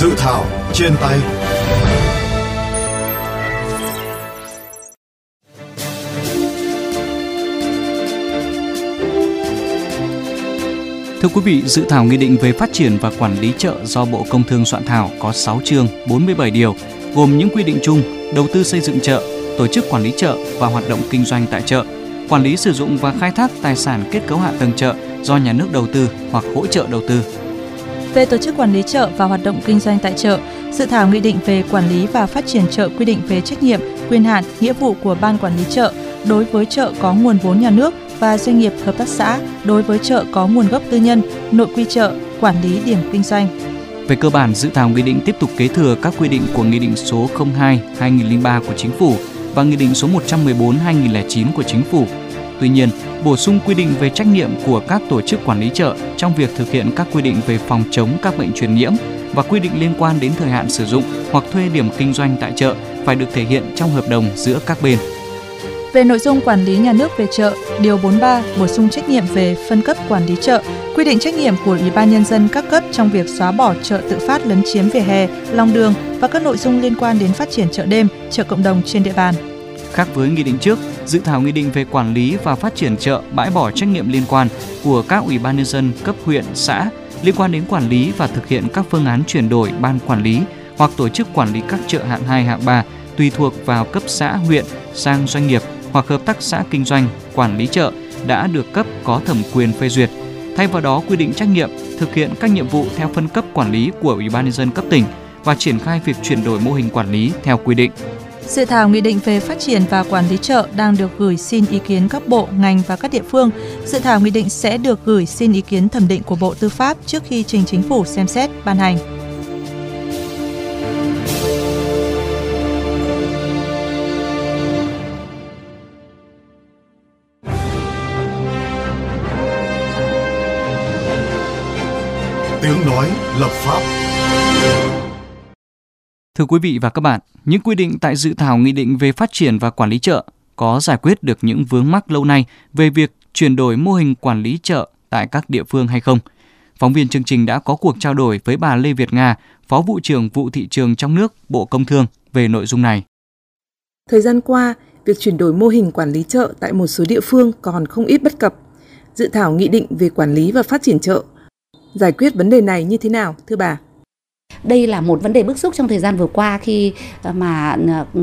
Dự thảo trên tay. Thưa quý vị, dự thảo nghị định về phát triển và quản lý chợ do Bộ Công Thương soạn thảo có 6 chương, 47 điều, gồm những quy định chung, đầu tư xây dựng chợ, tổ chức quản lý chợ và hoạt động kinh doanh tại chợ, quản lý sử dụng và khai thác tài sản kết cấu hạ tầng chợ do nhà nước đầu tư hoặc hỗ trợ đầu tư. Về tổ chức quản lý chợ và hoạt động kinh doanh tại chợ, dự thảo nghị định về quản lý và phát triển chợ quy định về trách nhiệm, quyền hạn, nghĩa vụ của ban quản lý chợ đối với chợ có nguồn vốn nhà nước và doanh nghiệp hợp tác xã đối với chợ có nguồn gốc tư nhân, nội quy chợ, quản lý điểm kinh doanh. Về cơ bản, dự thảo nghị định tiếp tục kế thừa các quy định của Nghị định số 02/2003 của Chính phủ và Nghị định số 114/2009 của Chính phủ. Tuy nhiên, bổ sung quy định về trách nhiệm của các tổ chức quản lý chợ trong việc thực hiện các quy định về phòng chống các bệnh truyền nhiễm và quy định liên quan đến thời hạn sử dụng hoặc thuê điểm kinh doanh tại chợ phải được thể hiện trong hợp đồng giữa các bên. Về nội dung quản lý nhà nước về chợ, điều 43 bổ sung trách nhiệm về phân cấp quản lý chợ, quy định trách nhiệm của Ủy ban Nhân dân các cấp trong việc xóa bỏ chợ tự phát lấn chiếm vỉa hè, lòng đường và các nội dung liên quan đến phát triển chợ đêm, chợ cộng đồng trên địa bàn. Khác với nghị định trước, dự thảo nghị định về quản lý và phát triển chợ bãi bỏ trách nhiệm liên quan của các Ủy ban Nhân dân cấp huyện, xã liên quan đến quản lý và thực hiện các phương án chuyển đổi ban quản lý hoặc tổ chức quản lý các chợ hạng 2, hạng 3 tùy thuộc vào cấp xã, huyện sang doanh nghiệp hoặc hợp tác xã kinh doanh, quản lý chợ đã được cấp có thẩm quyền phê duyệt. Thay vào đó, quy định trách nhiệm thực hiện các nhiệm vụ theo phân cấp quản lý của Ủy ban Nhân dân cấp tỉnh và triển khai việc chuyển đổi mô hình quản lý theo quy định. Dự thảo nghị định về phát triển và quản lý chợ đang được gửi xin ý kiến các bộ, ngành và các địa phương. Dự thảo nghị định sẽ được gửi xin ý kiến thẩm định của Bộ Tư pháp trước khi trình Chính phủ xem xét, ban hành. Tiếng nói lập pháp. Thưa quý vị và các bạn, những quy định tại dự thảo nghị định về phát triển và quản lý chợ có giải quyết được những vướng mắc lâu nay về việc chuyển đổi mô hình quản lý chợ tại các địa phương hay không? Phóng viên chương trình đã có cuộc trao đổi với bà Lê Việt Nga, Phó vụ trưởng vụ thị trường trong nước, Bộ Công Thương về nội dung này. Thời gian qua, việc chuyển đổi mô hình quản lý chợ tại một số địa phương còn không ít bất cập. Dự thảo nghị định về quản lý và phát triển chợ giải quyết vấn đề này như thế nào, thưa bà? Đây là một vấn đề bức xúc trong thời gian vừa qua, khi mà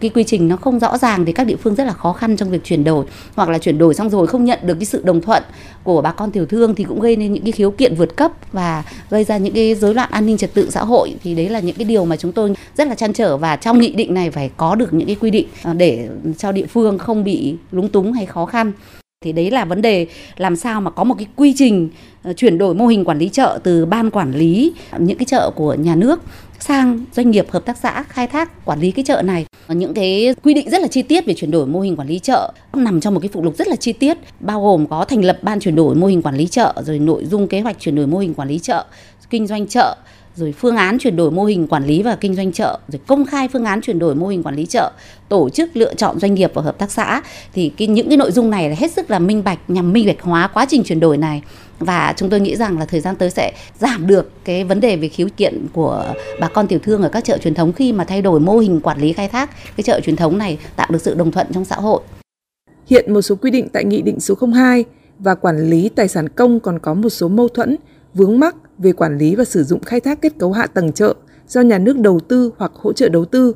cái quy trình nó không rõ ràng thì các địa phương rất là khó khăn trong việc chuyển đổi, hoặc là chuyển đổi xong rồi không nhận được cái sự đồng thuận của bà con tiểu thương thì cũng gây nên những cái khiếu kiện vượt cấp và gây ra những cái rối loạn an ninh trật tự xã hội. Thì đấy là những cái điều mà chúng tôi rất là trăn trở, và trong nghị định này phải có được những cái quy định để cho địa phương không bị lúng túng hay khó khăn. Thì đấy là vấn đề làm sao mà có một cái quy trình chuyển đổi mô hình quản lý chợ từ ban quản lý những cái chợ của nhà nước sang doanh nghiệp hợp tác xã khai thác quản lý cái chợ này. Những cái quy định rất là chi tiết về chuyển đổi mô hình quản lý chợ nằm trong một cái phụ lục rất là chi tiết, bao gồm có thành lập ban chuyển đổi mô hình quản lý chợ, rồi nội dung kế hoạch chuyển đổi mô hình quản lý chợ, kinh doanh chợ, rồi phương án chuyển đổi mô hình quản lý và kinh doanh chợ, rồi công khai phương án chuyển đổi mô hình quản lý chợ, tổ chức lựa chọn doanh nghiệp và hợp tác xã. Thì những cái nội dung này là hết sức là minh bạch, nhằm minh bạch hóa quá trình chuyển đổi này. Và chúng tôi nghĩ rằng là thời gian tới sẽ giảm được cái vấn đề về khiếu kiện của bà con tiểu thương ở các chợ truyền thống khi mà thay đổi mô hình quản lý khai thác cái chợ truyền thống này, tạo được sự đồng thuận trong xã hội. Hiện một số quy định tại Nghị định số 02 và quản lý tài sản công còn có một số mâu thuẫn, vướng mắc về quản lý và sử dụng khai thác kết cấu hạ tầng chợ do nhà nước đầu tư hoặc hỗ trợ đầu tư.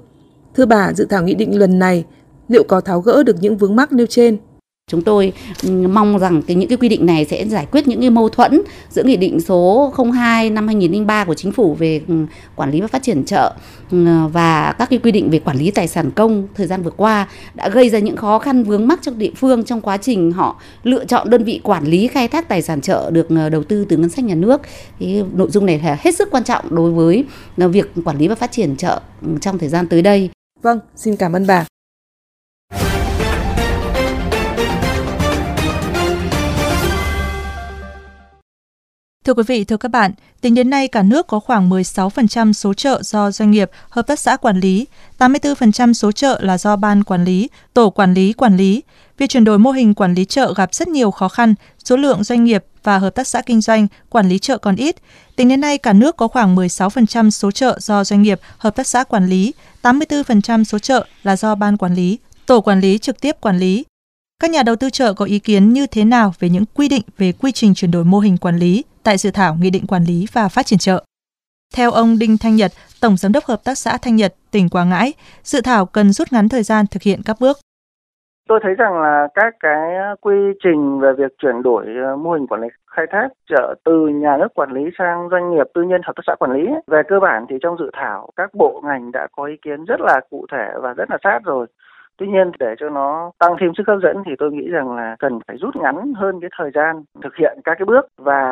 Thưa bà, dự thảo nghị định lần này liệu có tháo gỡ được những vướng mắc nêu trên? Chúng tôi mong rằng những cái quy định này sẽ giải quyết những cái mâu thuẫn giữa Nghị định số 02 năm 2003 của Chính phủ về quản lý và phát triển chợ và các cái quy định về quản lý tài sản công thời gian vừa qua đã gây ra những khó khăn vướng mắc cho địa phương trong quá trình họ lựa chọn đơn vị quản lý khai thác tài sản chợ được đầu tư từ ngân sách nhà nước. Cái nội dung này là hết sức quan trọng đối với việc quản lý và phát triển chợ trong thời gian tới đây. Vâng, xin cảm ơn bà. Thưa quý vị, thưa các bạn, tính đến nay cả nước có khoảng 16% số chợ do doanh nghiệp, hợp tác xã quản lý, 84% số chợ là do ban quản lý, tổ quản lý. Việc chuyển đổi mô hình quản lý chợ gặp rất nhiều khó khăn, số lượng doanh nghiệp và hợp tác xã kinh doanh, quản lý chợ còn ít. Tính đến nay, cả nước có khoảng 16% số chợ do doanh nghiệp, hợp tác xã quản lý, 84% số chợ là do ban quản lý, tổ quản lý trực tiếp quản lý. Các nhà đầu tư chợ có ý kiến như thế nào về những quy định về quy trình chuyển đổi mô hình quản lý tại dự thảo Nghị định Quản lý và Phát triển chợ? Theo ông Đinh Thanh Nhật, Tổng Giám đốc Hợp tác xã Thanh Nhật, tỉnh Quảng Ngãi, dự thảo cần rút ngắn thời gian thực hiện các bước. Tôi thấy rằng là các cái quy trình về việc chuyển đổi mô hình quản lý khai thác chợ từ nhà nước quản lý sang doanh nghiệp tư nhân hợp tác xã quản lý. Về cơ bản thì trong dự thảo các bộ ngành đã có ý kiến rất là cụ thể và rất là sát rồi. Tuy nhiên để cho nó tăng thêm sức hấp dẫn thì tôi nghĩ rằng là cần phải rút ngắn hơn cái thời gian thực hiện các cái bước, và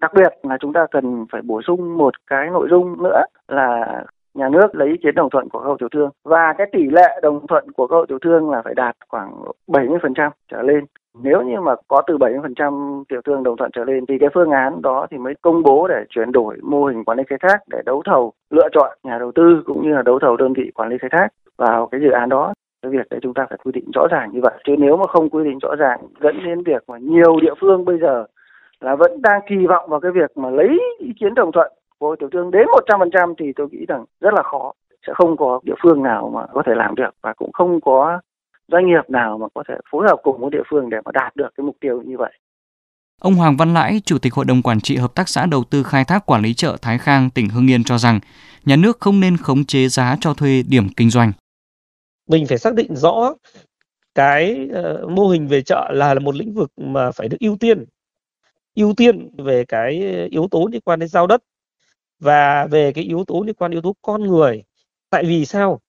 đặc biệt là chúng ta cần phải bổ sung một cái nội dung nữa là nhà nước lấy ý kiến đồng thuận của các hộ tiểu thương, và cái tỷ lệ đồng thuận của các hộ tiểu thương là phải đạt khoảng 70% trở lên. Nếu như mà có từ 70% tiểu thương đồng thuận trở lên thì cái phương án đó thì mới công bố để chuyển đổi mô hình quản lý khai thác để đấu thầu lựa chọn nhà đầu tư cũng như là đấu thầu đơn vị quản lý khai thác vào cái dự án đó. Cái việc đấy chúng ta phải quy định rõ ràng như vậy, chứ nếu mà không quy định rõ ràng dẫn đến việc mà nhiều địa phương bây giờ là vẫn đang kỳ vọng vào cái việc mà lấy ý kiến đồng thuận của tiểu thương đến 100% thì tôi nghĩ rằng rất là khó, sẽ không có địa phương nào mà có thể làm được, và cũng không có doanh nghiệp nào mà có thể phối hợp cùng với địa phương để mà đạt được cái mục tiêu như vậy. Ông Hoàng Văn Lãi, Chủ tịch Hội đồng Quản trị Hợp tác xã Đầu tư Khai thác Quản lý chợ Thái Khang, tỉnh Hưng Yên cho rằng nhà nước không nên khống chế giá cho thuê điểm kinh doanh. Mình phải xác định rõ cái mô hình về chợ là một lĩnh vực mà phải được ưu tiên về cái yếu tố liên quan đến giao đất và về cái yếu tố liên quan đến yếu tố con người. Tại vì sao?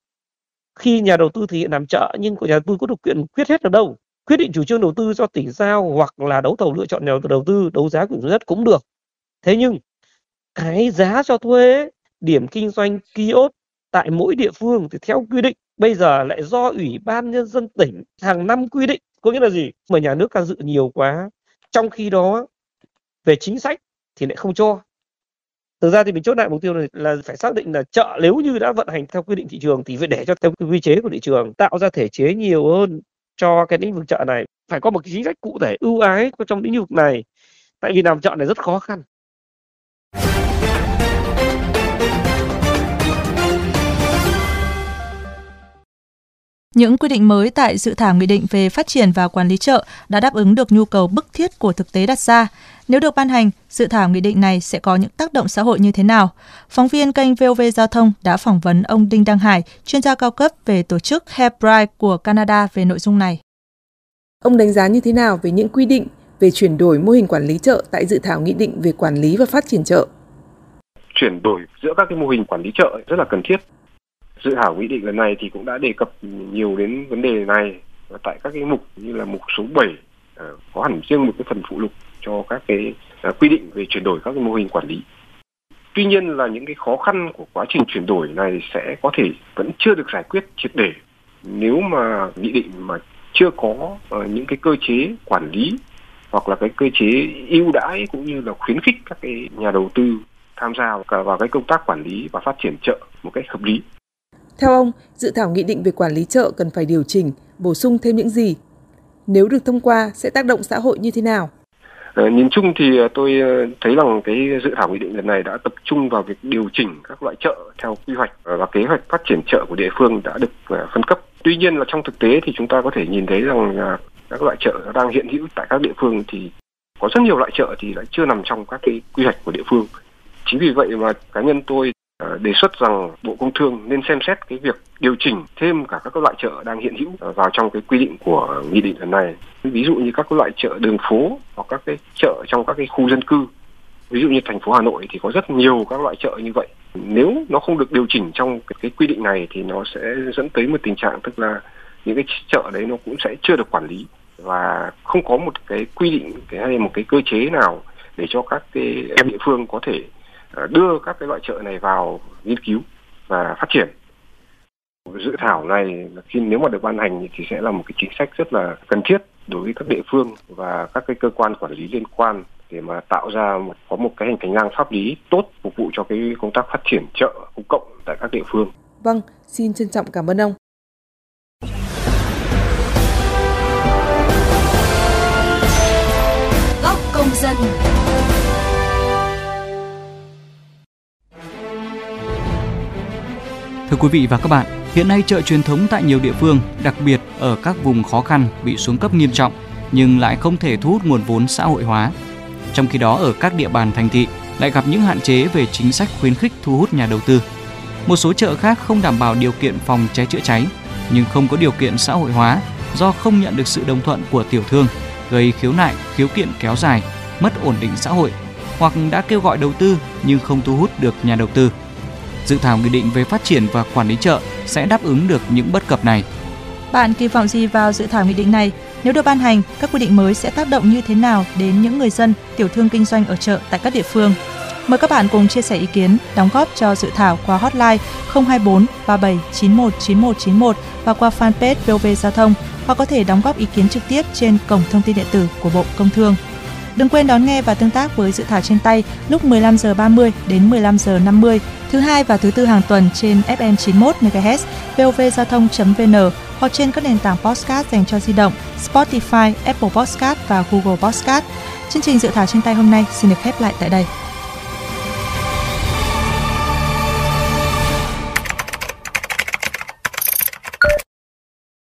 Khi nhà đầu tư thì hiện làm chợ, nhưng nhà đầu tư có được quyền quyết hết ở đâu? Quyết định chủ trương đầu tư do tỉnh giao hoặc là đấu thầu lựa chọn nhà đầu tư, đấu giá quyền sử dụng đất cũng được. Thế nhưng cái giá cho thuê điểm kinh doanh kiosk tại mỗi địa phương thì theo quy định bây giờ lại do Ủy ban Nhân dân tỉnh hàng năm quy định, có nghĩa là gì? Mà nhà nước can dự nhiều quá, trong khi đó về chính sách thì lại không cho. Thực ra thì mình chốt lại mục tiêu này là phải xác định là chợ nếu như đã vận hành theo quy định thị trường thì phải để cho theo quy chế của thị trường, tạo ra thể chế nhiều hơn cho cái lĩnh vực chợ này. Phải có một cái chính sách cụ thể ưu ái trong lĩnh vực này, tại vì làm chợ này rất khó khăn. Những quy định mới tại dự thảo Nghị định về Phát triển và Quản lý chợ đã đáp ứng được nhu cầu bức thiết của thực tế đặt ra. Nếu được ban hành, dự thảo nghị định này sẽ có những tác động xã hội như thế nào? Phóng viên kênh VOV Giao thông đã phỏng vấn ông Đinh Đăng Hải, chuyên gia cao cấp về tổ chức HealthBridge của Canada về nội dung này. Ông đánh giá như thế nào về những quy định về chuyển đổi mô hình quản lý chợ tại dự thảo Nghị định về Quản lý và Phát triển chợ? Chuyển đổi giữa các cái mô hình quản lý chợ rất là cần thiết. Dự thảo nghị định lần này thì cũng đã đề cập nhiều đến vấn đề này, và tại các cái mục như là mục số 7 có hẳn riêng một cái phần phụ lục cho các cái quy định về chuyển đổi các cái mô hình quản lý. Tuy nhiên là những cái khó khăn của quá trình chuyển đổi này sẽ có thể vẫn chưa được giải quyết triệt để nếu mà nghị định mà chưa có những cái cơ chế quản lý hoặc là cái cơ chế ưu đãi cũng như là khuyến khích các cái nhà đầu tư tham gia vào cái công tác quản lý và phát triển chợ một cách hợp lý. Theo ông, dự thảo nghị định về quản lý chợ cần phải điều chỉnh, bổ sung thêm những gì? Nếu được thông qua, sẽ tác động xã hội như thế nào? Nhìn chung thì tôi thấy rằng cái dự thảo nghị định lần này đã tập trung vào việc điều chỉnh các loại chợ theo quy hoạch và kế hoạch phát triển chợ của địa phương đã được phân cấp. Tuy nhiên là trong thực tế thì chúng ta có thể nhìn thấy rằng là các loại chợ đang hiện hữu tại các địa phương thì có rất nhiều loại chợ thì lại chưa nằm trong các cái quy hoạch của địa phương. Chính vì vậy mà cá nhân tôi đề xuất rằng Bộ Công Thương nên xem xét cái việc điều chỉnh thêm cả các loại chợ đang hiện hữu vào trong cái quy định của nghị định lần này. Ví dụ như các loại chợ đường phố hoặc các cái chợ trong các cái khu dân cư. Ví dụ như thành phố Hà Nội thì có rất nhiều các loại chợ như vậy. Nếu nó không được điều chỉnh trong cái quy định này thì nó sẽ dẫn tới một tình trạng tức là những cái chợ đấy nó cũng sẽ chưa được quản lý và không có một cái quy định hay một cái cơ chế nào để cho các cái địa phương có thể đưa các cái loại chợ này vào nghiên cứu và phát triển. Dự thảo này khi nếu mà được ban hành thì sẽ là một cái chính sách rất là cần thiết đối với các địa phương và các cái cơ quan quản lý liên quan để mà tạo ra có một cái hành lang pháp lý tốt phục vụ cho cái công tác phát triển chợ công cộng tại các địa phương. Vâng, xin trân trọng cảm ơn ông. Thưa quý vị và các bạn, hiện nay chợ truyền thống tại nhiều địa phương, đặc biệt ở các vùng khó khăn bị xuống cấp nghiêm trọng nhưng lại không thể thu hút nguồn vốn xã hội hóa. Trong khi đó ở các địa bàn thành thị lại gặp những hạn chế về chính sách khuyến khích thu hút nhà đầu tư. Một số chợ khác không đảm bảo điều kiện phòng cháy chữa cháy nhưng không có điều kiện xã hội hóa do không nhận được sự đồng thuận của tiểu thương, gây khiếu nại, khiếu kiện kéo dài, mất ổn định xã hội hoặc đã kêu gọi đầu tư nhưng không thu hút được nhà đầu tư. Dự thảo nghị định về phát triển và quản lý chợ sẽ đáp ứng được những bất cập này. Bạn kỳ vọng gì vào dự thảo nghị định này? Nếu được ban hành, các quy định mới sẽ tác động như thế nào đến những người dân, tiểu thương kinh doanh ở chợ tại các địa phương? Mời các bạn cùng chia sẻ ý kiến, đóng góp cho dự thảo qua hotline 024 37 91 91 91 và qua fanpage VOV Giao thông, hoặc có thể đóng góp ý kiến trực tiếp trên cổng thông tin điện tử của Bộ Công Thương. Đừng quên đón nghe và tương tác với dự thảo trên tay lúc 15h30 đến 15h50, thứ Hai và thứ Tư hàng tuần trên FM 91 MHz, vovgiaothong.vn hoặc trên các nền tảng podcast dành cho di động Spotify, Apple Podcast và Google Podcast. Chương trình dự thảo trên tay hôm nay xin được khép lại tại đây.